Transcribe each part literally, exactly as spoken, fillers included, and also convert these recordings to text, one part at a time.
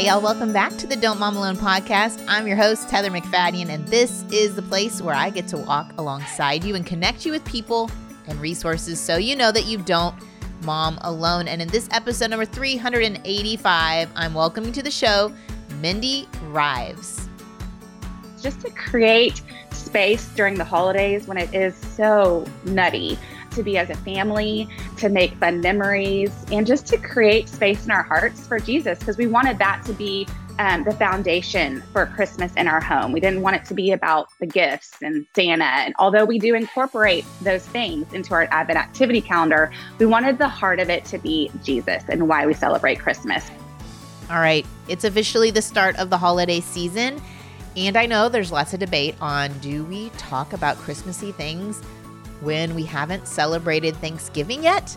Hey y'all, welcome back to the Don't Mom Alone podcast. I'm your host, Heather McFadden, and this is the place where I get to walk alongside you and connect you with people and resources so you know that you don't mom alone. And in this episode number three eighty-five, I'm welcoming to the show Mindy Rives. Just to create space during the holidays when it is so nutty, to be as a family, to make fun memories, and just to create space in our hearts for Jesus, because we wanted that to be um, the foundation for Christmas in our home. We didn't want it to be about the gifts and Santa, and although we do incorporate those things into our Advent activity calendar, we wanted the heart of it to be Jesus and why we celebrate Christmas. All right, it's officially the start of the holiday season, and I know there's lots of debate on, do we talk about Christmassy things when we haven't celebrated Thanksgiving yet?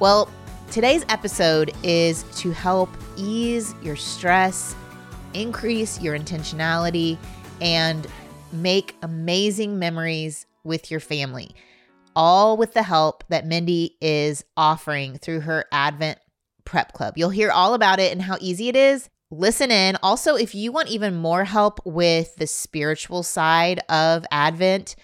Well, today's episode is to help ease your stress, increase your intentionality, and make amazing memories with your family, all with the help that Mindy is offering through her Advent Prep Club. You'll hear all about it and how easy it is. Listen in. Also, if you want even more help with the spiritual side of Advent,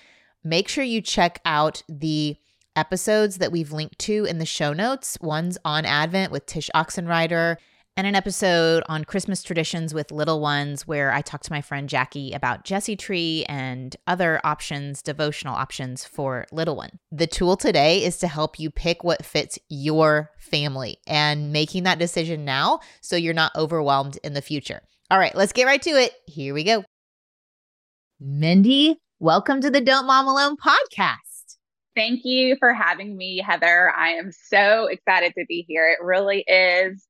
make sure you check out the episodes that we've linked to in the show notes. One's on Advent with Tsh Oxenreider and an episode on Christmas traditions with little ones where I talked to my friend Jackie about Jesse Tree and other options, devotional options for little one. The tool today is to help you pick what fits your family and making that decision now so you're not overwhelmed in the future. All right, let's get right to it. Here we go. Mindy, welcome to the Don't Mom Alone podcast. Thank you for having me, Heather. I am so excited to be here. It really is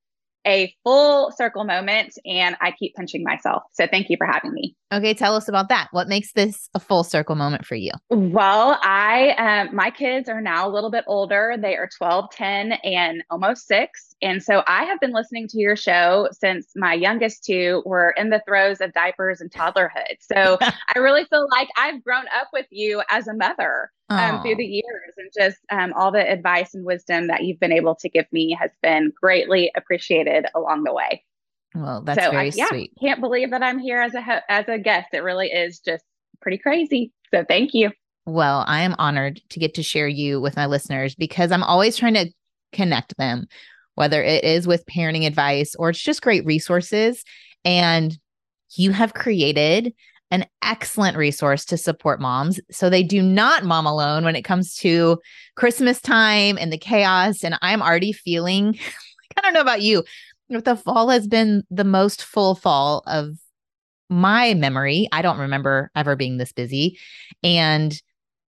a full circle moment, and I keep punching myself. So thank you for having me. Okay, tell us about that. What makes this a full circle moment for you? Well, I um, my kids are now a little bit older. They are twelve, ten, and almost six. And so I have been listening to your show since my youngest two were in the throes of diapers and toddlerhood. So I really feel like I've grown up with you as a mother um, through the years, and just um, all the advice and wisdom that you've been able to give me has been greatly appreciated along the way. Well, that's so very I, yeah, sweet. Can't believe that I'm here as a as a guest. It really is just pretty crazy. So thank you. Well, I am honored to get to share you with my listeners because I'm always trying to connect them, whether it is with parenting advice or it's just great resources. And you have created an excellent resource to support moms so they do not mom alone when it comes to Christmas time and the chaos. And I'm already feeling, I don't know about you, but the fall has been the most full fall of my memory. I don't remember ever being this busy. And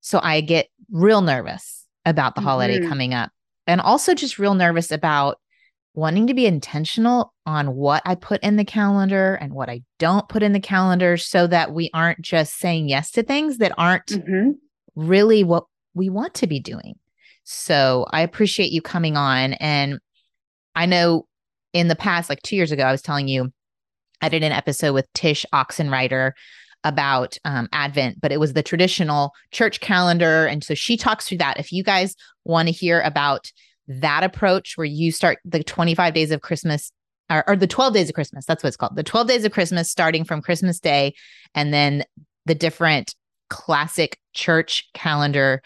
so I get real nervous about the mm-hmm. holiday coming up, and also just real nervous about wanting to be intentional on what I put in the calendar and what I don't put in the calendar so that we aren't just saying yes to things that aren't mm-hmm. really what we want to be doing. So I appreciate you coming on. And I know in the past, like two years ago, I was telling you, I did an episode with Tsh Oxenreider about um, Advent, but it was the traditional church calendar. And so she talks through that. If you guys want to hear about that approach where you start the twenty-five days of Christmas or, or the twelve days of Christmas, that's what it's called. The twelve days of Christmas, starting from Christmas Day, and then the different classic church calendar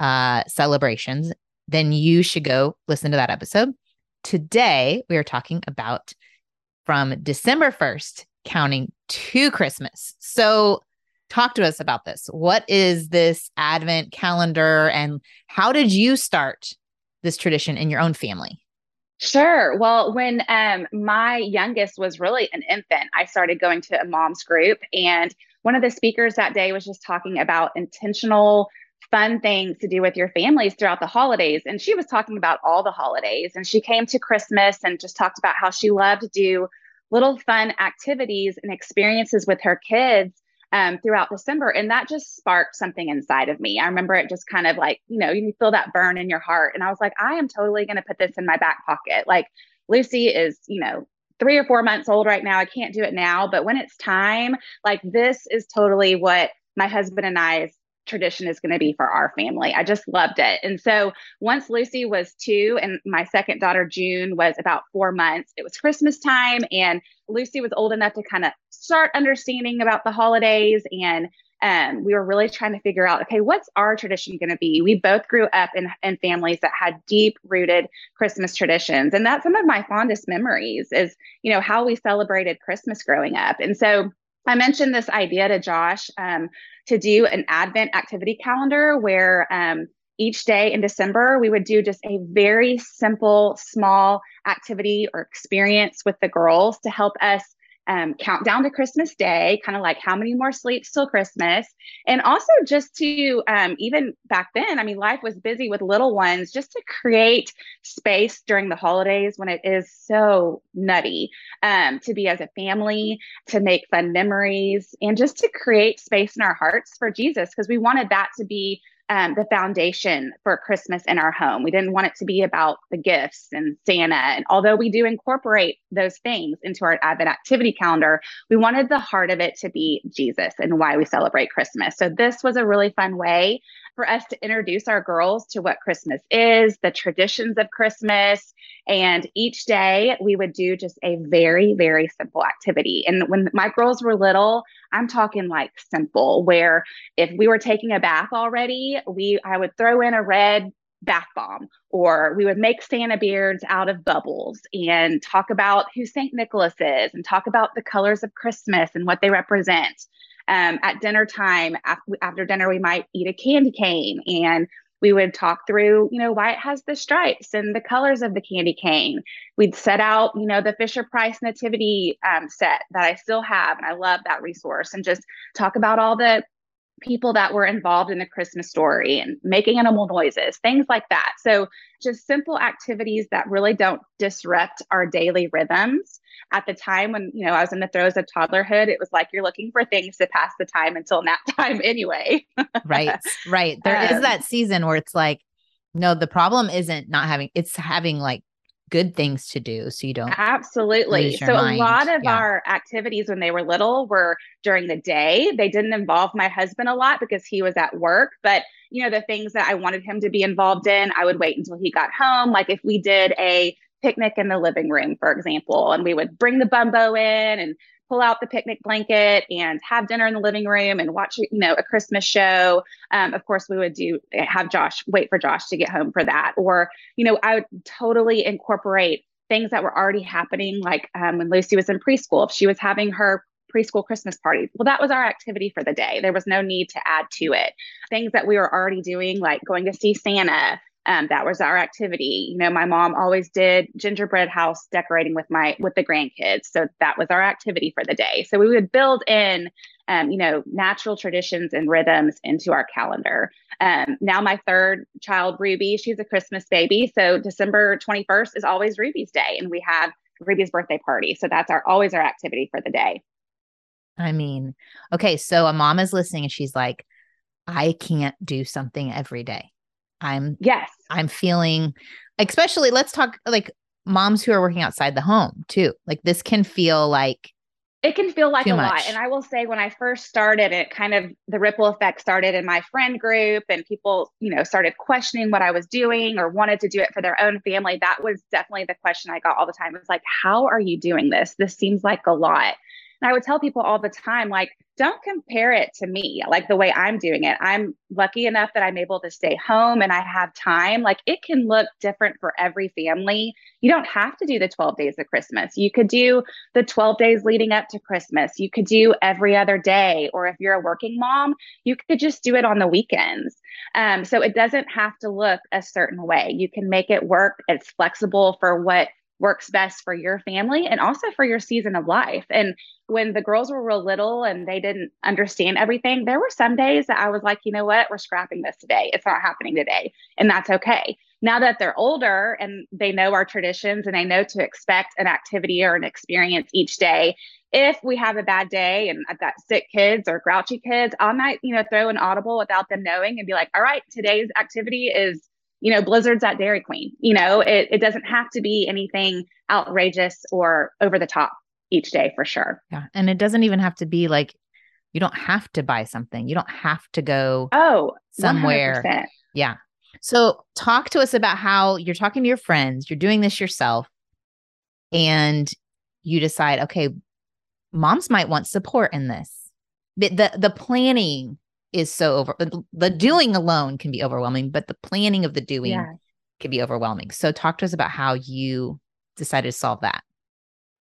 uh, celebrations, then you should go listen to that episode. Today, we are talking about from December first, counting to Christmas. So talk to us about this. What is this Advent calendar, and how did you start this tradition in your own family? Sure. Well, when um, my youngest was really an infant, I started going to a mom's group, and one of the speakers that day was just talking about intentional fun things to do with your families throughout the holidays. And she was talking about all the holidays, and she came to Christmas and just talked about how she loved to do little fun activities and experiences with her kids um, throughout December. And that just sparked something inside of me. I remember it just kind of like, you know, you feel that burn in your heart. And I was like, I am totally going to put this in my back pocket. Like, Lucy is, you know, three or four months old right now. I can't do it now, but when it's time, like, this is totally what my husband and I's tradition is going to be for our family. I just loved it. And so once Lucy was two and my second daughter, June, was about four months, it was Christmas time and Lucy was old enough to kind of start understanding about the holidays. And um, we were really trying to figure out, okay, what's our tradition going to be? We both grew up in, in families that had deep rooted Christmas traditions. And that's some of my fondest memories is, you know, how we celebrated Christmas growing up. And so I mentioned this idea to Josh um, to do an Advent activity calendar where um, each day in December, we would do just a very simple, small activity or experience with the girls to help us um, count down to Christmas Day, kind of like how many more sleeps till Christmas. And also just to um, even back then, I mean, life was busy with little ones, just to create space during the holidays when it is so nutty, um, to be as a family, to make fun memories, and just to create space in our hearts for Jesus, because we wanted that to be Um, the foundation for Christmas in our home. We didn't want it to be about the gifts and Santa. And although we do incorporate those things into our Advent activity calendar, we wanted the heart of it to be Jesus and why we celebrate Christmas. So this was a really fun way for us to introduce our girls to what Christmas is, the traditions of Christmas. And each day we would do just a very, very simple activity. And when my girls were little, I'm talking like simple, where if we were taking a bath already, we I would throw in a red bath bomb, or we would make Santa beards out of bubbles and talk about who Saint Nicholas is and talk about the colors of Christmas and what they represent. Um, at dinner time, after, after dinner, we might eat a candy cane, and we would talk through, you know, why it has the stripes and the colors of the candy cane. We'd set out, you know, the Fisher Price nativity um, set that I still have, and I love that resource, and just talk about all the people that were involved in the Christmas story and making animal noises, things like that. So just simple activities that really don't disrupt our daily rhythms. At the time when, you know, I was in the throes of toddlerhood, it was like, you're looking for things to pass the time until nap time anyway. Right. Right. There um, is that season where it's like, no, the problem isn't not having, it's having like good things to do. So you don't. Absolutely. So mind. A lot of yeah. our activities when they were little were during the day. They didn't involve my husband a lot because he was at work, but you know, the things that I wanted him to be involved in, I would wait until he got home. Like if we did a picnic in the living room, for example, and we would bring the bumbo in and pull out the picnic blanket and have dinner in the living room and watch, you know, a Christmas show. Um, of course, we would do have Josh wait for Josh to get home for that. Or, you know, I would totally incorporate things that were already happening. Like um, when Lucy was in preschool, if she was having her preschool Christmas party, well, that was our activity for the day. There was no need to add to it. Things that we were already doing, like going to see Santa. Um, that was our activity. You know, my mom always did gingerbread house decorating with my, with the grandkids. So that was our activity for the day. So we would build in, um, you know, natural traditions and rhythms into our calendar. Um, now my third child, Ruby, she's a Christmas baby. So December twenty-first is always Ruby's day. And we have Ruby's birthday party. So that's our, always our activity for the day. I mean, okay. So a mom is listening and she's like, I can't do something every day. I'm, yes, I'm feeling, especially let's talk like moms who are working outside the home too. Like this can feel like, it can feel like a much. lot. And I will say when I first started, it kind of, the ripple effect started in my friend group and people, you know, started questioning what I was doing or wanted to do it for their own family. That was definitely the question I got all the time. It was like, how are you doing this? This seems like a lot. And I would tell people all the time, like, don't compare it to me, like the way I'm doing it. I'm lucky enough that I'm able to stay home and I have time. Like it can look different for every family. You don't have to do the twelve days of Christmas. You could do the twelve days leading up to Christmas. You could do every other day. Or if you're a working mom, you could just do it on the weekends. Um, so it doesn't have to look a certain way. You can make it work. It's flexible for what works best for your family and also for your season of life. And when the girls were real little and they didn't understand everything, there were some days that I was like, you know what, we're scrapping this today. It's not happening today. And that's okay. Now that they're older and they know our traditions and they know to expect an activity or an experience each day, if we have a bad day and I've got sick kids or grouchy kids, I might, you know, throw an audible without them knowing and be like, all right, today's activity is, you know, blizzards at Dairy Queen. You know, it, it doesn't have to be anything outrageous or over the top each day for sure. Yeah. And it doesn't even have to be like You don't have to buy something. You don't have to go oh, somewhere. one hundred percent. Yeah. So talk to us about how you're talking to your friends, you're doing this yourself, and you decide, okay, moms might want support in this. But the, the planning is so over, the doing alone can be overwhelming, but the planning of the doing yeah. can be overwhelming. So talk to us about how you decided to solve that.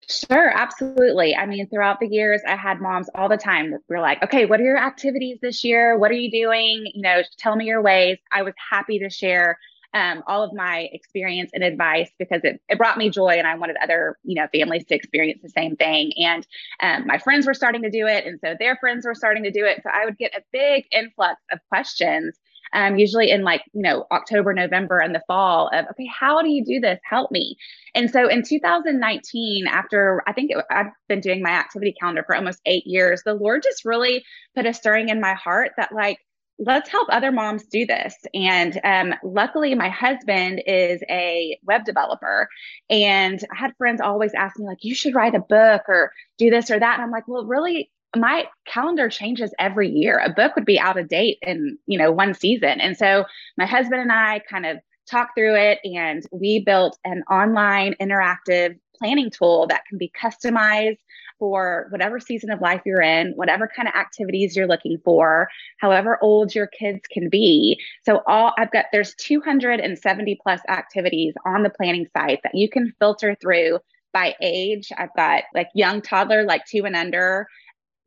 Sure. Absolutely. I mean, throughout the years, I had moms all the time. We're like, okay, what are your activities this year? What are you doing? You know, tell me your ways. I was happy to share um, all of my experience and advice because it, it brought me joy and I wanted other, you know, families to experience the same thing. And um, my friends were starting to do it. And so their friends were starting to do it. So I would get a big influx of questions, um, usually in like, you know, October, November and the fall of, okay, how do you do this? Help me. And so in two thousand nineteen, after I think it, I've been doing my activity calendar for almost eight years, the Lord just really put a stirring in my heart that like, let's help other moms do this. And um, luckily, my husband is a web developer. And I had friends always ask me like, you should write a book or do this or that. And I'm like, well, really, my calendar changes every year. A book would be out of date in, you know, one season. And so my husband and I kind of talked through it. And we built an online interactive planning tool that can be customized for whatever season of life you're in, whatever kind of activities you're looking for, however old your kids can be. So all I've got, there's two hundred seventy plus activities on the planning site that you can filter through by age. I've got like young toddler, like two and under,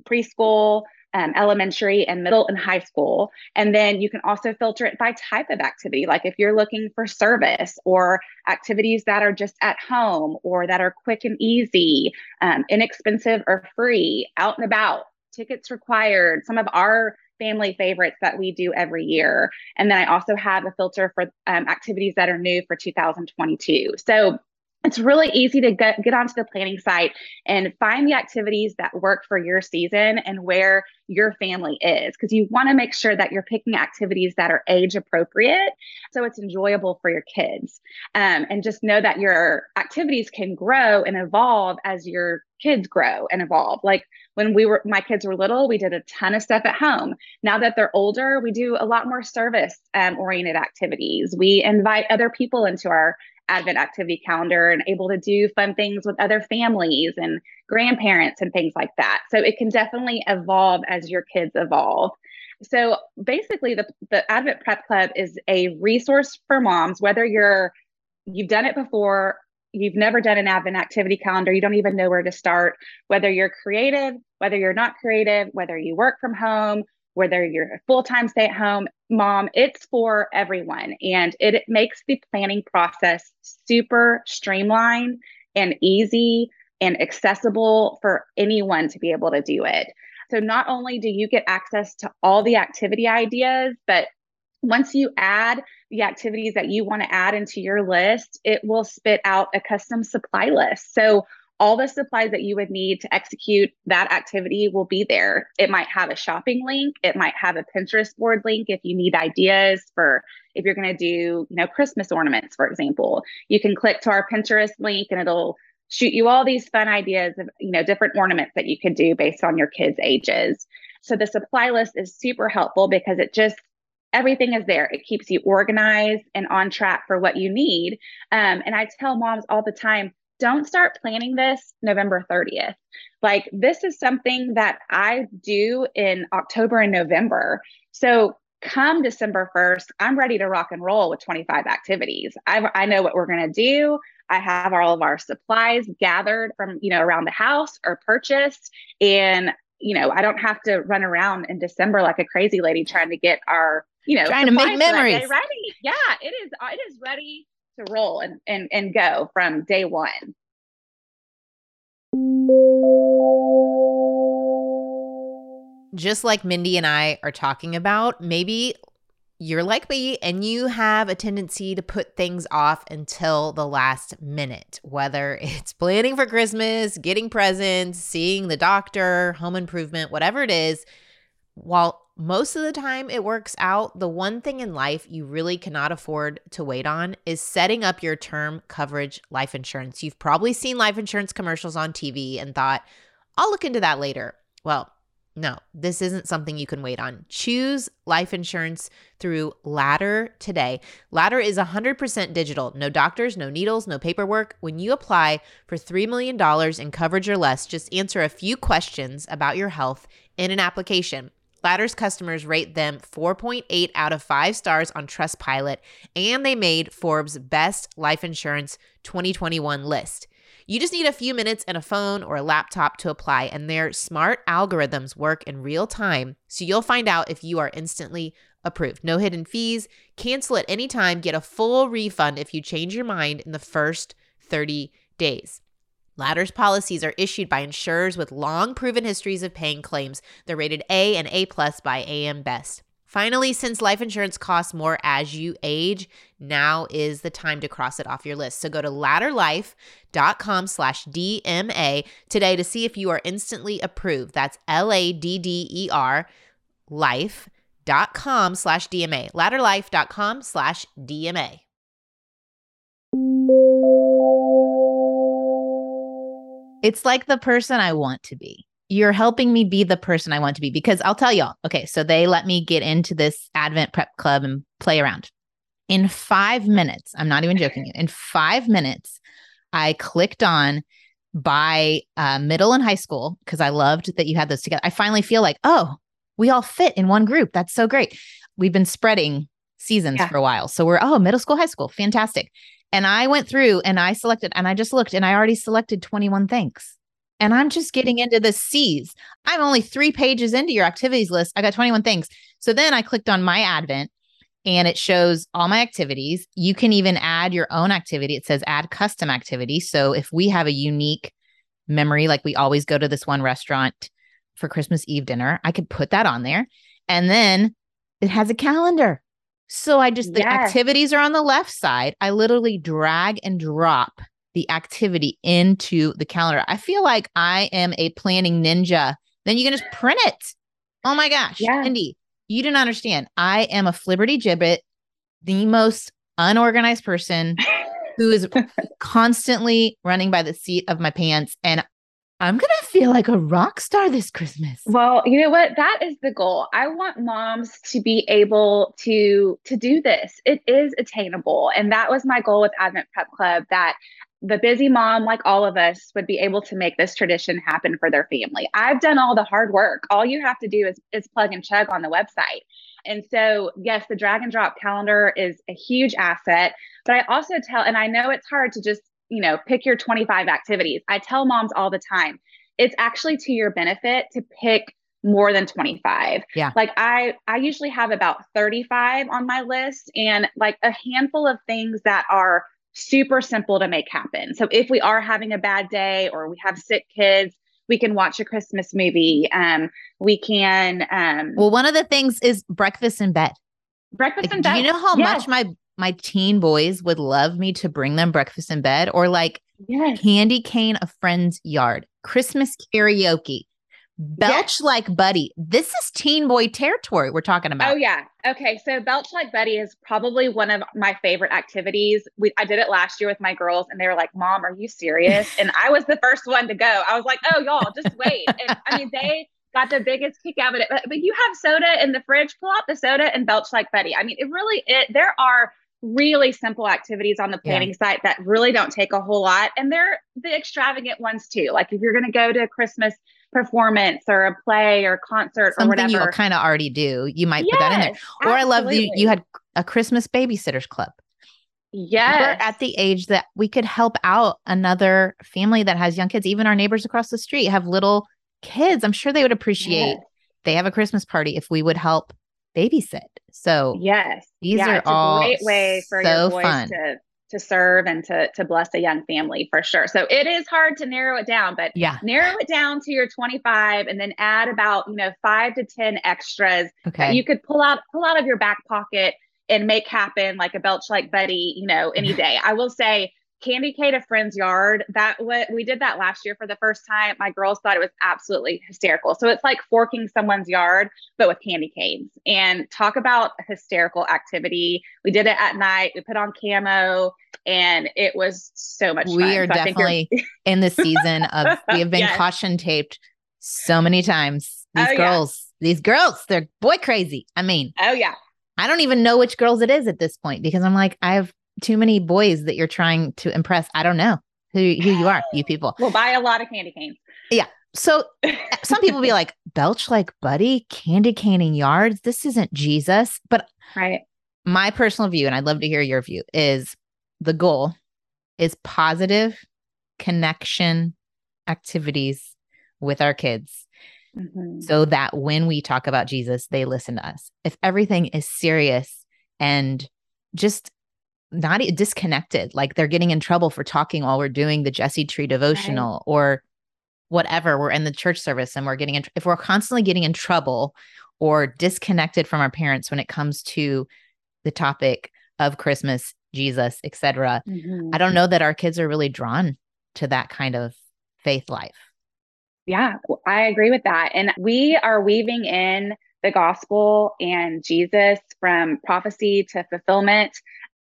preschool, Um, elementary and middle and high school. And then you can also filter it by type of activity. Like if you're looking for service or activities that are just at home or that are quick and easy, um, inexpensive or free, out and about, tickets required, some of our family favorites that we do every year. And then I also have a filter for um, activities that are new for two thousand twenty-two. So it's really easy to get, get onto the planning site and find the activities that work for your season and where your family is, because you want to make sure that you're picking activities that are age appropriate so it's enjoyable for your kids. Um, and just know that your activities can grow and evolve as your kids grow and evolve. Like when we were, my kids were little, we did a ton of stuff at home. Now that they're older, we do a lot more service um, oriented activities. We invite other people into our Advent activity calendar and able to do fun things with other families and grandparents and things like that. So it can definitely evolve as your kids evolve. So basically the, the Advent Prep Club is a resource for moms, whether you're, you've done it before, you've never done an Advent activity calendar, you don't even know where to start, whether you're creative, whether you're not creative, whether you work from home, whether you're a full-time stay-at-home mom, it's for everyone. And it, it makes the planning process super streamlined and easy and accessible for anyone to be able to do it. So not only do you get access to all the activity ideas, but once you add the activities that you want to add into your list, it will spit out a custom supply list. So all the supplies that you would need to execute that activity will be there. It might have a shopping link. It might have a Pinterest board link if you need ideas for if you're going to do, you know, Christmas ornaments, for example. You can click to our Pinterest link and it'll shoot you all these fun ideas of, you know, different ornaments that you could do based on your kids' ages. So the supply list is super helpful because it just, everything is there. It keeps you organized and on track for what you need. Um, and I tell moms all the time, don't start planning this November thirtieth. Like this is something that I do in October and November. So come December first, I'm ready to rock and roll with twenty-five activities. I, I know what we're going to do. I have all of our supplies gathered from, you know, around the house or purchased. And, you know, I don't have to run around in December like a crazy lady trying to get our, you know, trying to make memories. Ready. Yeah, it is. It is ready to roll and, and, and go from day one. Just like Mindy and I are talking about, maybe you're like me and you have a tendency to put things off until the last minute, whether it's planning for Christmas, getting presents, seeing the doctor, home improvement, whatever it is. While most of the time it works out, the one thing in life you really cannot afford to wait on is setting up your term coverage life insurance. You've probably seen life insurance commercials on T V and thought, I'll look into that later. Well, No, this isn't something you can wait on. Choose life insurance through Ladder today. Ladder is one hundred percent digital. No doctors, no needles, no paperwork. When you apply for three million dollars in coverage or less, just answer a few questions about your health in an application. Ladder's customers rate them four point eight out of five stars on Trustpilot, and they made Forbes' Best Life Insurance twenty twenty-one list. You just need a few minutes and a phone or a laptop to apply, and their smart algorithms work in real time, so you'll find out if you are instantly approved. No hidden fees. Cancel at any time. Get a full refund if you change your mind in the first thirty days. Ladder's policies are issued by insurers with long-proven histories of paying claims. They're rated A and A plus by A M Best. Finally, since life insurance costs more as you age, now is the time to cross it off your list. So go to ladderlife.com slash DMA today to see if you are instantly approved. That's L A D D E R life.com slash DMA. Ladderlife.com slash DMA. It's like the person I want to be. You're helping me be the person I want to be, because I'll tell y'all, okay, so they let me get into this Advent Prep Club and play around. In five minutes, I'm not even joking you, in five minutes, I clicked on by uh, middle and high school, because I loved that you had those together. I finally feel like, oh, we all fit in one group. That's so great. We've been spreading seasons yeah. for a while. So we're, oh, middle school, high school, fantastic. And I went through and I selected, and I just looked and I already selected twenty-one things. And I'm just getting into the C's. I'm only three pages into your activities list. I got twenty-one things. So then I clicked on my Advent and it shows all my activities. You can even add your own activity. It says add custom activity. So if we have a unique memory, like we always go to this one restaurant for Christmas Eve dinner, I could put that on there. And then it has a calendar. So I just, the yes. activities are on the left side. I literally drag and drop the activity into the calendar. I feel like I am a planning ninja. Then you can just print it. Oh my gosh, yeah. Mindy, you do not understand. I am a flibberty gibbet, the most unorganized person who is constantly running by the seat of my pants. And I'm going to feel like a rock star this Christmas. Well, you know what? That is the goal. I want moms to be able to, to do this. It is attainable. And that was my goal with Advent Prep Club, that the busy mom, like all of us, would be able to make this tradition happen for their family. I've done all the hard work. All you have to do is, is plug and chug on the website. And so, yes, the drag and drop calendar is a huge asset, but I also tell, and I know it's hard to just, you know, pick your twenty-five activities. I tell moms all the time, it's actually to your benefit to pick more than twenty-five. Yeah. Like I, I usually have about thirty-five on my list, and like a handful of things that are super simple to make happen. So if we are having a bad day or we have sick kids, we can watch a Christmas movie. Um, we can, um, well, one of the things is breakfast in bed. Breakfast like, in bed. Do you know how yes. much my My teen boys would love me to bring them breakfast in bed, or like yes. candy cane a friend's yard, Christmas karaoke, belch yes. like Buddy. This is teen boy territory we're talking about. Oh yeah. Okay. So belch like Buddy is probably one of my favorite activities. We, I did it last year with my girls and they were like, Mom, are you serious? And I was the first one to go. I was like, oh y'all just wait. And I mean, they got the biggest kick out of it, but, but you have soda in the fridge, pull out the soda and belch like Buddy. I mean, it really, it, there are really simple activities on the planning yeah. site that really don't take a whole lot. And they're the extravagant ones too. Like if you're going to go to a Christmas performance or a play or concert Something or whatever. Something you kind of already do. You might yes, put that in there. Or absolutely. I love you, you had a Christmas babysitters club. Yes. We're at the age that we could help out another family that has young kids. Even our neighbors across the street have little kids. I'm sure they would appreciate yes. they have a Christmas party if we would help babysit. So yes, these yeah, are it's all a great way for so your boys fun. to to serve and to to bless a young family for sure. So it is hard to narrow it down, but yeah. narrow it down to your twenty-five, and then add about you know five to ten extras okay. that you could pull out pull out of your back pocket and make happen, like a belch like Buddy, you know, any day. I will say, candy cane a friend's yard. That what we did that last year for the first time. My girls thought it was absolutely hysterical. So it's like forking someone's yard, but with candy canes. And talk about a hysterical activity. We did it at night. We put on camo, and it was so much fun. We are so definitely in the season of. We have been yes. caution taped so many times These oh, girls, yeah. these girls, they're boy crazy. I mean, oh yeah. I don't even know which girls it is at this point because I'm like, I have too many boys that you're trying to impress. I don't know who, who you are, you people. We'll buy a lot of candy canes. Yeah. So some people be like, belch like Buddy, candy caning yards. This isn't Jesus. But right. my personal view, and I'd love to hear your view, is the goal is positive connection activities with our kids. Mm-hmm. So that when we talk about Jesus, they listen to us. If everything is serious and just not disconnected, like they're getting in trouble for talking while we're doing the Jesse Tree devotional right. or whatever, we're in the church service and we're getting in, if we're constantly getting in trouble or disconnected from our parents when it comes to the topic of Christmas, Jesus, et cetera, mm-hmm. I don't know that our kids are really drawn to that kind of faith life. Yeah, I agree with that. And we are weaving in the gospel and Jesus from prophecy to fulfillment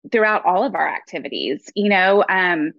throughout all of our activities. You know, um,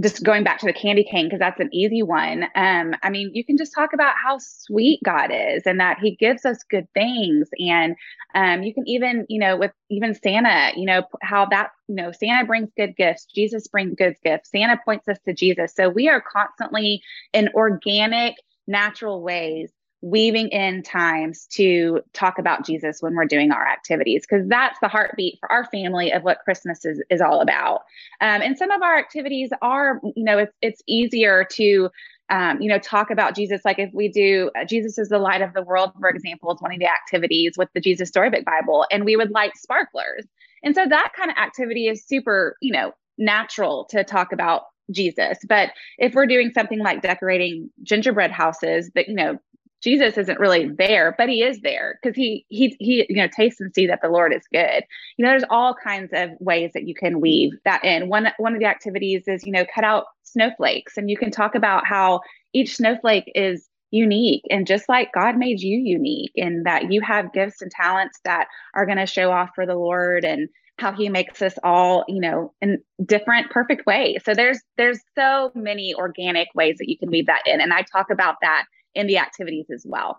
just going back to the candy cane, because that's an easy one. Um, I mean, you can just talk about how sweet God is and that he gives us good things. And um, you can even, you know, with even Santa, you know, how that, you know, Santa brings good gifts, Jesus brings good gifts, Santa points us to Jesus. So we are constantly in organic, natural ways weaving in times to talk about Jesus when we're doing our activities, because that's the heartbeat for our family of what Christmas is, is all about. Um, and some of our activities are, you know, it's, it's easier to, um, you know, talk about Jesus. Like if we do uh, Jesus is the light of the world, for example, is one of the activities with the Jesus Storybook Bible, and we would light sparklers. And so that kind of activity is super, you know, natural to talk about Jesus. But if we're doing something like decorating gingerbread houses, that, you know, Jesus isn't really there, but he is there because he, he, he, you know, taste and see that the Lord is good. You know, there's all kinds of ways that you can weave that in. One, one of the activities is, you know, cut out snowflakes, and you can talk about how each snowflake is unique. And just like God made you unique, in that you have gifts and talents that are going to show off for the Lord, and how he makes us all, you know, in different, perfect ways. So there's, there's so many organic ways that you can weave that in. And I talk about that in the activities as well.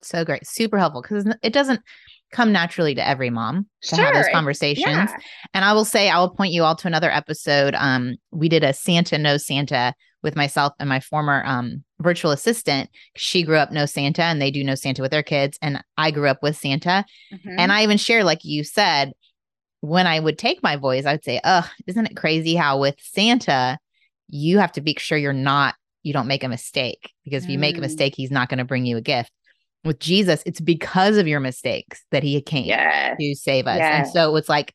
So great. Super helpful, because it doesn't come naturally to every mom to sure. have those conversations. Yeah. And I will say, I will point you all to another episode. Um, we did a Santa, No Santa with myself and my former um, virtual assistant. She grew up No Santa, and they do No Santa with their kids. And I grew up with Santa. Mm-hmm. And I even share, like you said, when I would take my boys, I would say, oh, isn't it crazy how with Santa, you have to be sure you're not you don't make a mistake, because if you make a mistake, he's not going to bring you a gift. With Jesus, it's because of your mistakes that he came yes. to save us. Yes. And so it's like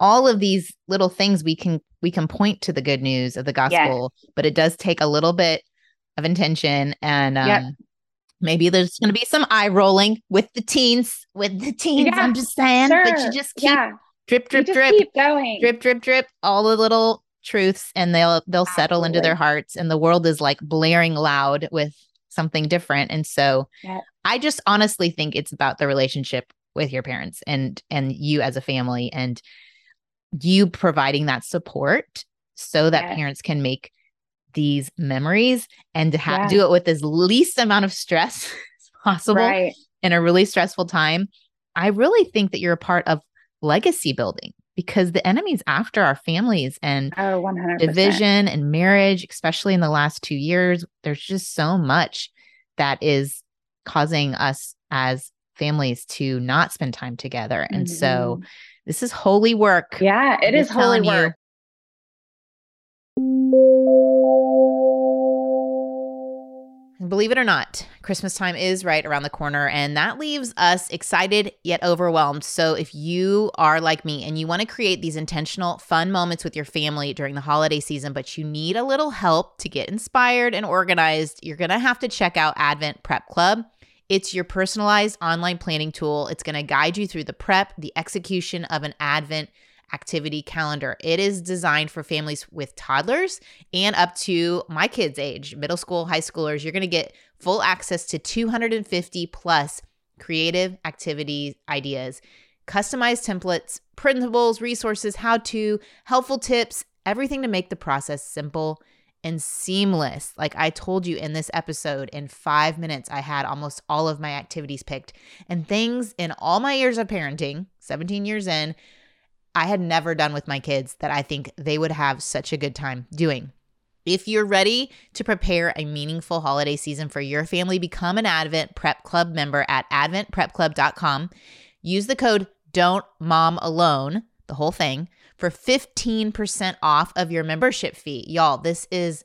all of these little things we can, we can point to the good news of the gospel, yes. but it does take a little bit of intention. And um, yep. maybe there's going to be some eye rolling with the teens, with the teens. Yeah, I'm just saying, sure. but you just keep yeah. drip, drip, drip, keep going. drip, drip, drip, all the little truths, and they'll they'll settle Absolutely. Into their hearts, and the world is like blaring loud with something different. And so yep. I just honestly think it's about the relationship with your parents and and you as a family, and you providing that support so that yes. parents can make these memories and to ha- yeah. do it with as least amount of stress as possible right. in a really stressful time. I really think that you're a part of legacy building, because the enemy's after our families and oh, one hundred percent division and marriage, especially in the last two years. There's just so much that is causing us as families to not spend time together. Mm-hmm. And so this is holy work. Yeah, it I'm is holy work. You. Believe it or not, Christmas time is right around the corner, and that leaves us excited yet overwhelmed. So if you are like me and you want to create these intentional fun moments with your family during the holiday season, but you need a little help to get inspired and organized, you're going to have to check out Advent Prep Club. It's your personalized online planning tool. It's going to guide you through the prep, the execution of an Advent activity calendar. It is designed for families with toddlers and up to my kids' age, middle school, high schoolers. You're going to get full access to two hundred fifty plus creative activity ideas, customized templates, printables, resources, how to, helpful tips, everything to make the process simple and seamless. Like I told you in this episode, in five minutes, I had almost all of my activities picked, and things in all my years of parenting, seventeen years in, I had never done with my kids that I think they would have such a good time doing. If you're ready to prepare a meaningful holiday season for your family, become an Advent Prep Club member at advent prep club dot com. Use the code Don't Mom Alone, the whole thing, for fifteen percent off of your membership fee. Y'all, this is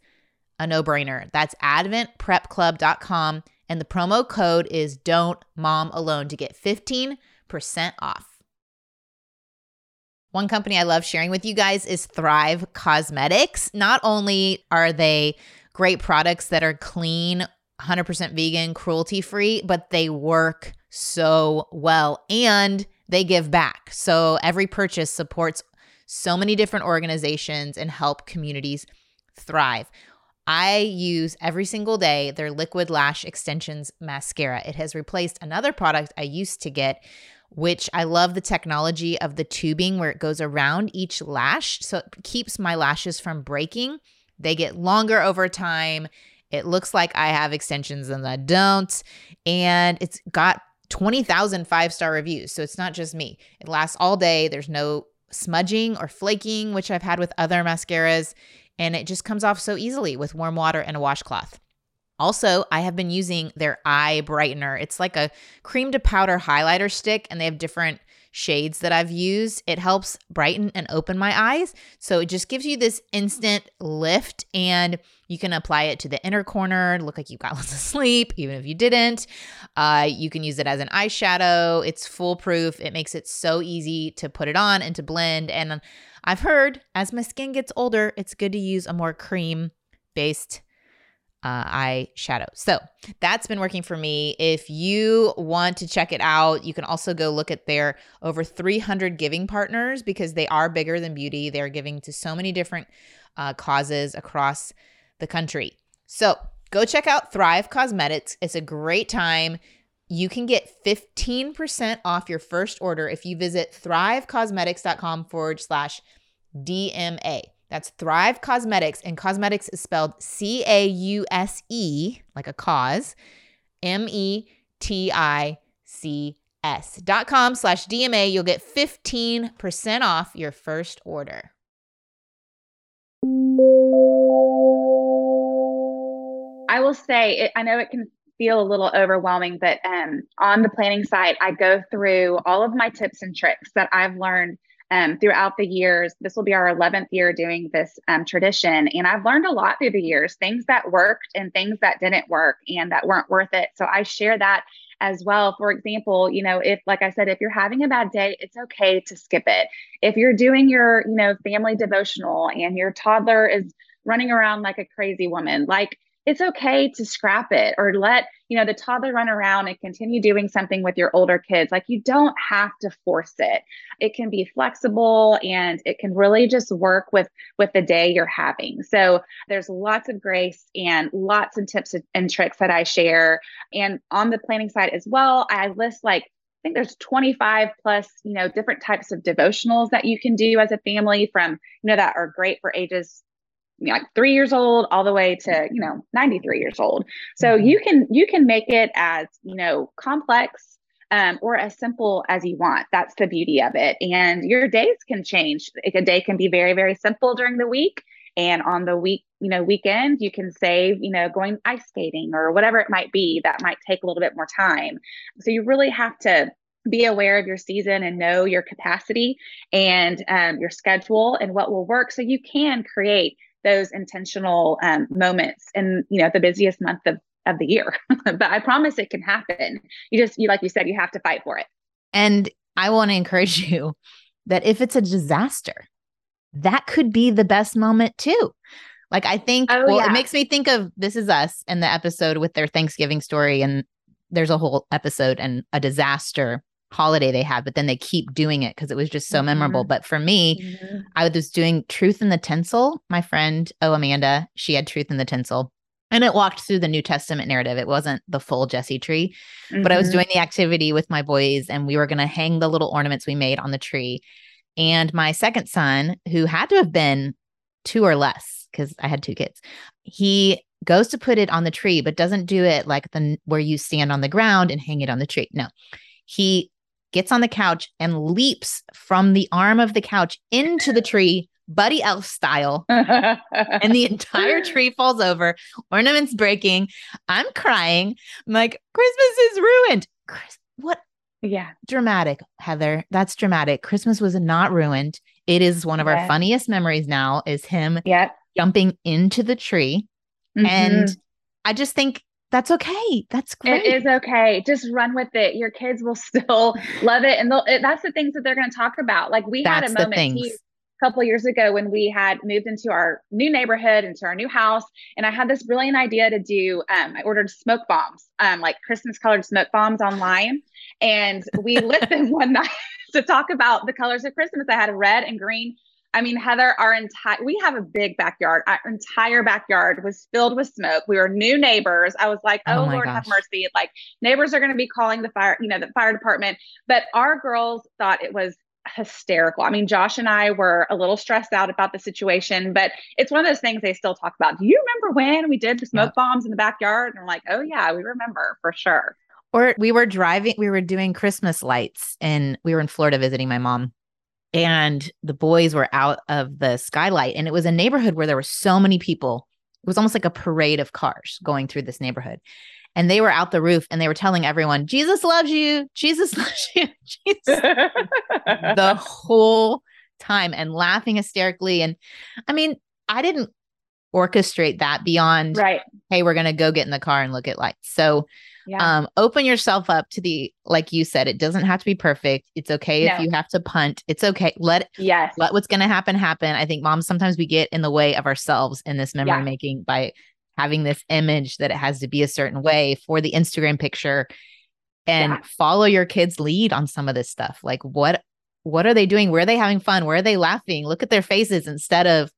a no-brainer. That's advent prep club dot com, and the promo code is Don't Mom Alone to get fifteen percent off. One company I love sharing with you guys is Thrive Cosmetics. Not only are they great products that are clean, one hundred percent vegan, cruelty-free, but they work so well and they give back. So every purchase supports so many different organizations and help communities thrive. I use every single day their Liquid Lash Extensions Mascara. It has replaced another product I used to get, which I love the technology of the tubing where it goes around each lash. So it keeps my lashes from breaking. They get longer over time. It looks like I have extensions and I don't. And it's got twenty thousand five-star reviews. So it's not just me. It lasts all day. There's no smudging or flaking, which I've had with other mascaras. And it just comes off so easily with warm water and a washcloth. Also, I have been using their eye brightener. It's like a cream to powder highlighter stick, and they have different shades that I've used. It helps brighten and open my eyes. So it just gives you this instant lift, and you can apply it to the inner corner, look like you got lots of sleep, even if you didn't. Uh, you can use it as an eyeshadow. It's foolproof. It makes it so easy to put it on and to blend. And I've heard as my skin gets older, it's good to use a more cream-based Uh, eyeshadow. So that's been working for me. If you want to check it out, you can also go look at their over three hundred giving partners, because they are bigger than beauty. They're giving to so many different uh, causes across the country. So go check out Thrive Cosmetics. It's a great time. You can get fifteen percent off your first order if you visit thrive cosmetics dot com forward slash D M A. That's Thrive Cosmetics, and cosmetics is spelled C A U S E, like a cause, M E T I C S dot com slash D M A. You'll get fifteen percent off your first order. I will say, it, I know it can feel a little overwhelming, but um, on the planning side, I go through all of my tips and tricks that I've learned Um, throughout the years. This will be our eleventh year doing this um, tradition. And I've learned a lot through the years, things that worked and things that didn't work and that weren't worth it. So I share that as well. For example, you know, if, like I said, if you're having a bad day, it's okay to skip it. If you're doing your, you know, family devotional and your toddler is running around like a crazy woman, like it's okay to scrap it or let, you know, the toddler run around and continue doing something with your older kids. Like you don't have to force it. It can be flexible and it can really just work with, with the day you're having. So there's lots of grace and lots of tips and tricks that I share. And on the planning side as well, I list like I think there's twenty-five plus, you know, different types of devotionals that you can do as a family from, you know, that are great for ages like three years old all the way to, you know, ninety-three years old. So you can, you can make it as, you know, complex um, or as simple as you want. That's the beauty of it. And your days can change. A day can be very, very simple during the week. And on the week, you know, weekend, you can save, you know, going ice skating or whatever it might be that might take a little bit more time. So you really have to be aware of your season and know your capacity and um, your schedule and what will work. So you can create those intentional um, moments in, you know, the busiest month of, of the year. But I promise it can happen. You just, you, like you said, you have to fight for it. And I want to encourage you that if it's a disaster, that could be the best moment too. Like I think, oh, well, yeah. It makes me think of This Is Us and the episode with their Thanksgiving story. And there's a whole episode and a disaster holiday they have, but then they keep doing it because it was just so mm-hmm. memorable. But for me, mm-hmm. I was doing Truth in the Tinsel. My friend, oh, Amanda, she had Truth in the Tinsel, and it walked through the New Testament narrative. It wasn't the full Jesse tree, mm-hmm. but I was doing the activity with my boys, and we were going to hang the little ornaments we made on the tree. And my second son, who had to have been two or less, because I had two kids. He goes to put it on the tree, but doesn't do it like the where you stand on the ground and hang it on the tree. No, he gets on the couch and leaps from the arm of the couch into the tree, Buddy Elf style, and the entire tree falls over, ornaments breaking. I'm crying. I'm like, Christmas is ruined. Chris, what? Yeah. Dramatic, Heather. That's dramatic. Christmas was not ruined. It is one of yeah. our funniest memories now is him yeah. jumping into the tree. Mm-hmm. And I just think that's okay. That's great. It is okay. Just run with it. Your kids will still love it. And they'll, it, that's the things that they're going to talk about. Like we that's had a moment too, a couple of years ago when we had moved into our new neighborhood, into our new house. And I had this brilliant idea to do, um, I ordered smoke bombs, um, like Christmas colored smoke bombs online. And we lit them one night to talk about the colors of Christmas. I had a red and green. I mean, Heather, our entire, we have a big backyard. Our entire backyard was filled with smoke. We were new neighbors. I was like, oh, oh Lord, gosh. Have mercy. Like neighbors are going to be calling the fire, you know, the fire department. But our girls thought it was hysterical. I mean, Josh and I were a little stressed out about the situation, but it's one of those things they still talk about. Do you remember when we did the smoke yeah. bombs in the backyard? And we're like, oh yeah, we remember for sure. Or we were driving, we were doing Christmas lights and we were in Florida visiting my mom. And the boys were out of the skylight, and it was a neighborhood where there were so many people. It was almost like a parade of cars going through this neighborhood. And they were out the roof and they were telling everyone, Jesus loves you. Jesus loves you. Jesus. The whole time, and laughing hysterically. And I mean, I didn't orchestrate that beyond, right. Hey, we're going to go get in the car and look at lights. So yeah. Um, open yourself up to the, like you said, it doesn't have to be perfect. It's okay no. if you have to punt. It's okay. Let, yes. let what's going to happen, happen. I think moms, sometimes we get in the way of ourselves in this memory yeah. making by having this image that it has to be a certain way for the Instagram picture, and yeah. follow your kids' lead on some of this stuff. Like what, what are they doing? Where are they having fun? Where are they laughing? Look at their faces instead of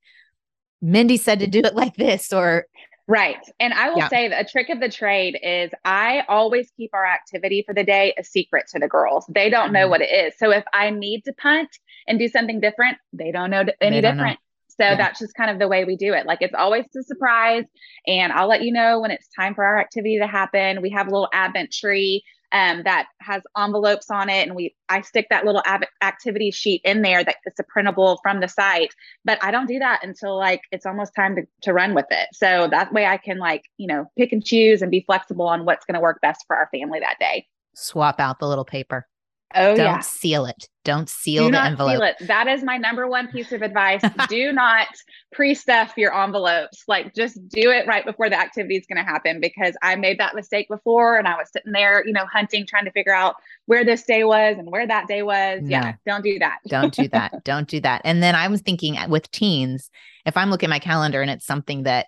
Mindy said to do it like this, or right. And I will yeah. say that a trick of the trade is I always keep our activity for the day a secret to the girls. They don't mm-hmm. know what it is. So if I need to punt and do something different, they don't know any don't different. Know. So yeah. that's just kind of the way we do it. Like it's always a surprise, and I'll let you know when it's time for our activity to happen. We have a little Advent tree um, that has envelopes on it. And we, I stick that little av- activity sheet in there that it's a printable from the site, but I don't do that until like, it's almost time to, to run with it. So that way I can like, you know, pick and choose and be flexible on what's going to work best for our family that day. Swap out the little paper. Oh, don't yeah. seal it. Don't seal do the envelope. Seal it. That is my number one piece of advice. Do not pre-stuff your envelopes. Like just do it right before the activity is going to happen, because I made that mistake before and I was sitting there, you know, hunting, trying to figure out where this day was and where that day was. No. Yeah. Don't do that. Don't do that. Don't do that. And then I was thinking with teens, if I'm looking at my calendar and it's something that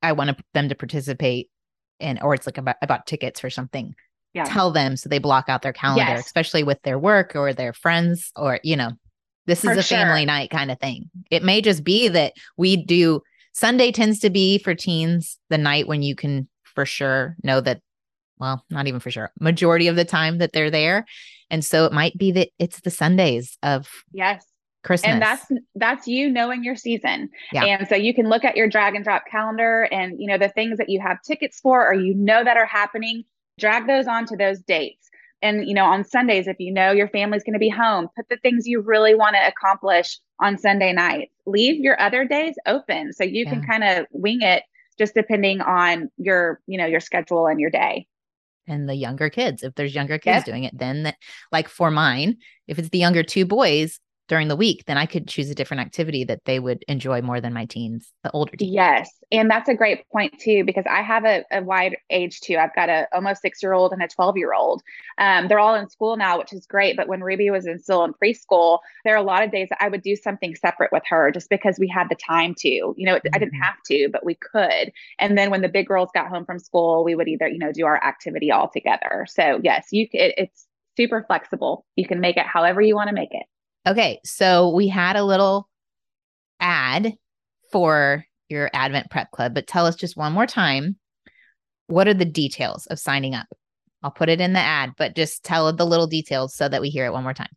I want them to participate in, or it's like about, about tickets for something, yeah. tell them so they block out their calendar, yes. especially with their work or their friends, or, you know, this is for a sure. family night kind of thing. It may just be that we do Sunday tends to be for teens the night when you can for sure know that, well, not even for sure, majority of the time that they're there. And so it might be that it's the Sundays of yes. Christmas. And that's, that's you knowing your season. Yeah. And so you can look at your drag and drop calendar and, you know, the things that you have tickets for, or, you know, that are happening, drag those onto those dates. And, you know, on Sundays, if you know your family's going to be home, put the things you really want to accomplish on Sunday night. Leave your other days open so you yeah. can kind of wing it, just depending on your, you know, your schedule and your day. And the younger kids, if there's younger kids yep. doing it, then that, like for mine, if it's the younger two boys during the week, then I could choose a different activity that they would enjoy more than my teens, the older teens. Yes. And that's a great point too, because I have a, a wide age too. I've got a almost six-year-old and a twelve-year-old. Um, they're all in school now, which is great. But when Ruby was in, still in preschool, there are a lot of days that I would do something separate with her just because we had the time to, you know, mm-hmm. I didn't have to, but we could. And then when the big girls got home from school, we would either, you know, do our activity all together. So yes, you it, it's super flexible. You can make it however you want to make it. Okay, so we had a little ad for your Advent Prep Club, but tell us just one more time, what are the details of signing up? I'll put it in the ad, but just tell the little details so that we hear it one more time.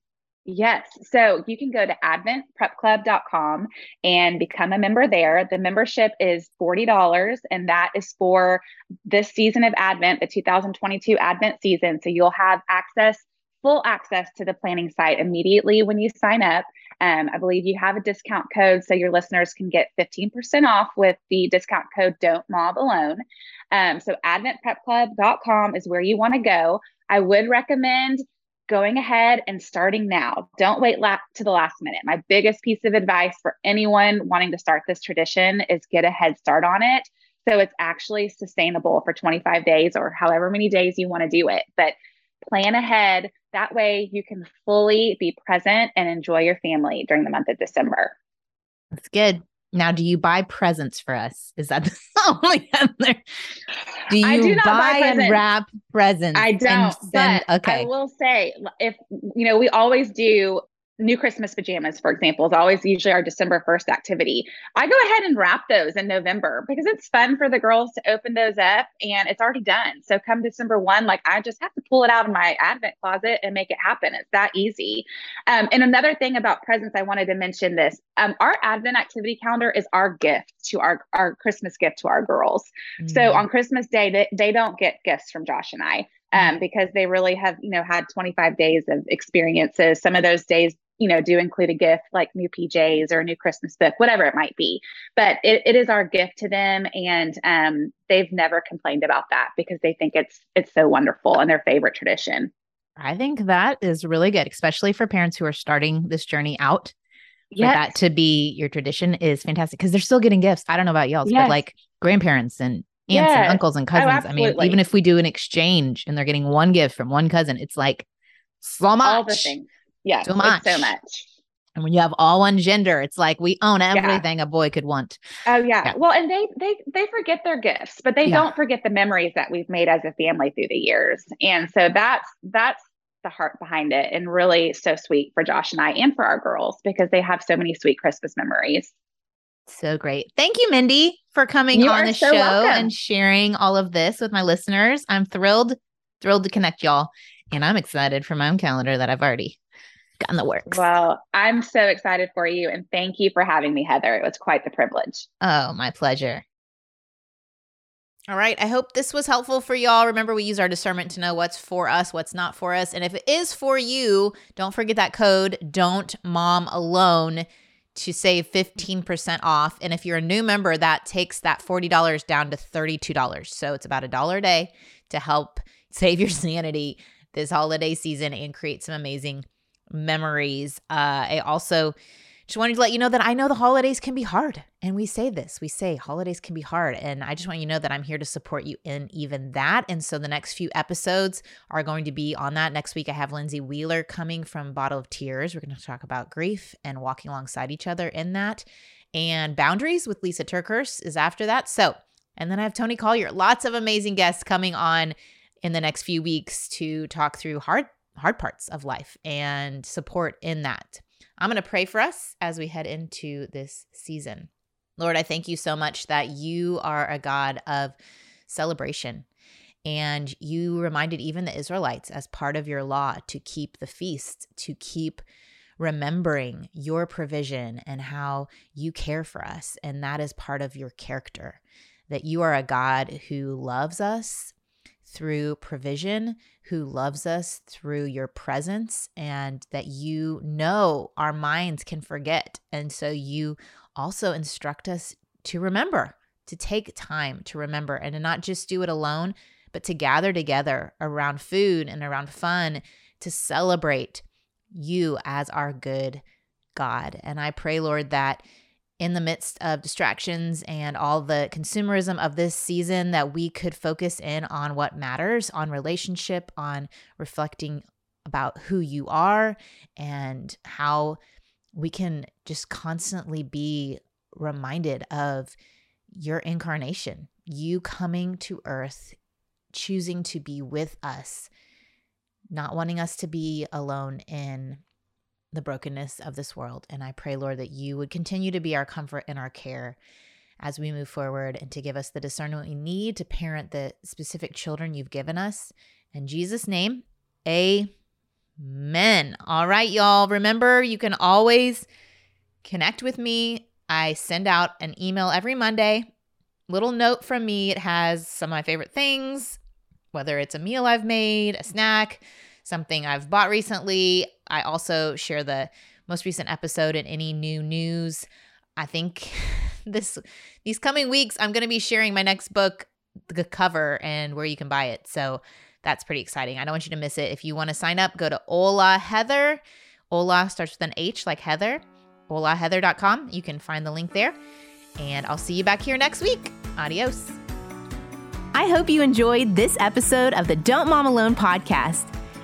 Yes. So you can go to advent prep club dot com and become a member there. The membership is forty dollars, and that is for this season of Advent, the two thousand twenty-two Advent season. So you'll have access, full access to the planning site immediately when you sign up. Um, I believe you have a discount code, so your listeners can get fifteen percent off with the discount code Don't Mom Alone. Um, so advent prep club dot com is where you want to go. I would recommend going ahead and starting now. Don't wait la- to the last minute. My biggest piece of advice for anyone wanting to start this tradition is get a head start on it, so it's actually sustainable for twenty-five days or however many days you want to do it. But plan ahead. That way you can fully be present and enjoy your family during the month of December. That's good. Now, do you buy presents for us? Is that the only other? Do you I do not buy, buy and wrap presents? I don't, send, but okay. I will say, if, you know, we always do new Christmas pajamas, for example, is always usually our December first activity. I go ahead and wrap those in November because it's fun for the girls to open those up and it's already done. So come December first, like I just have to pull it out of my Advent closet and make it happen. It's that easy. Um, and another thing about presents, I wanted to mention this. Um, our Advent activity calendar is our gift to our, our Christmas gift to our girls. Mm-hmm. So on Christmas Day, they, they don't get gifts from Josh and I um, mm-hmm. because they really have, you know, had twenty-five days of experiences. Some of those days, you know, do include a gift like new P Js or a new Christmas book, whatever it might be. But it, it is our gift to them. And um, they've never complained about that because they think it's it's so wonderful and their favorite tradition. I think that is really good, especially for parents who are starting this journey out. Yeah, that to be your tradition is fantastic because they're still getting gifts. I don't know about y'all, yes. but like grandparents and aunts yes. and uncles and cousins. Oh, I mean, even if we do an exchange and they're getting one gift from one cousin, it's like so much. All the things. Yeah, so much. so much. And when you have all one gender, it's like we own everything yeah. a boy could want. Oh, yeah. yeah. Well, and they they they forget their gifts, but they yeah. don't forget the memories that we've made as a family through the years. And so that's that's the heart behind it, and really so sweet for Josh and I and for our girls because they have so many sweet Christmas memories. So great. Thank you, Mindy, for coming you on the so show welcome. and sharing all of this with my listeners. I'm thrilled, thrilled to connect y'all. And I'm excited for my own calendar that I've already got in the works. Well, I'm so excited for you. And thank you for having me, Heather. It was quite the privilege. Oh, my pleasure. All right. I hope this was helpful for y'all. Remember, we use our discernment to know what's for us, what's not for us. And if it is for you, don't forget that code, Don't Mom Alone, to save fifteen percent off. And if you're a new member, that takes that forty dollars down to thirty-two dollars. So it's about a dollar a day to help save your sanity this holiday season and create some amazing memories. Uh, I also just wanted to let you know that I know the holidays can be hard. And we say this, we say holidays can be hard. And I just want you to know that I'm here to support you in even that. And so the next few episodes are going to be on that. Next week, I have Lindsay Wheeler coming from Bottle of Tears. We're going to talk about grief and walking alongside each other in that. And Boundaries with Lysa TerKeurst is after that. So, and then I have Tony Collier. Lots of amazing guests coming on in the next few weeks to talk through hard hard parts of life and support in that. I'm going to pray for us as we head into this season. Lord, I thank you so much that you are a God of celebration. And you reminded even the Israelites as part of your law to keep the feast, to keep remembering your provision and how you care for us. And that is part of your character, that you are a God who loves us through provision, who loves us through your presence, and that you know our minds can forget. And so you also instruct us to remember, to take time to remember and to not just do it alone, but to gather together around food and around fun to celebrate you as our good God. And I pray, Lord, that in the midst of distractions and all the consumerism of this season, that we could focus in on what matters, on relationship, on reflecting about who you are and how we can just constantly be reminded of your incarnation, you coming to earth, choosing to be with us, not wanting us to be alone in the brokenness of this world. And I pray, Lord, that you would continue to be our comfort and our care as we move forward and to give us the discernment we need to parent the specific children you've given us. In Jesus' name, amen. Amen. All right, y'all. Remember, you can always connect with me. I send out an email every Monday. Little note from me. It has some of my favorite things, whether it's a meal I've made, a snack, something I've bought recently. I also share the most recent episode and any new news. I think this these coming weeks, I'm going to be sharing my next book, the cover, and where you can buy it. So that's pretty exciting. I don't want you to miss it. If you want to sign up, go to Hola Heather. Hola starts with an H like Heather. hola heather dot com. You can find the link there. And I'll see you back here next week. Adios. I hope you enjoyed this episode of the Don't Mom Alone podcast.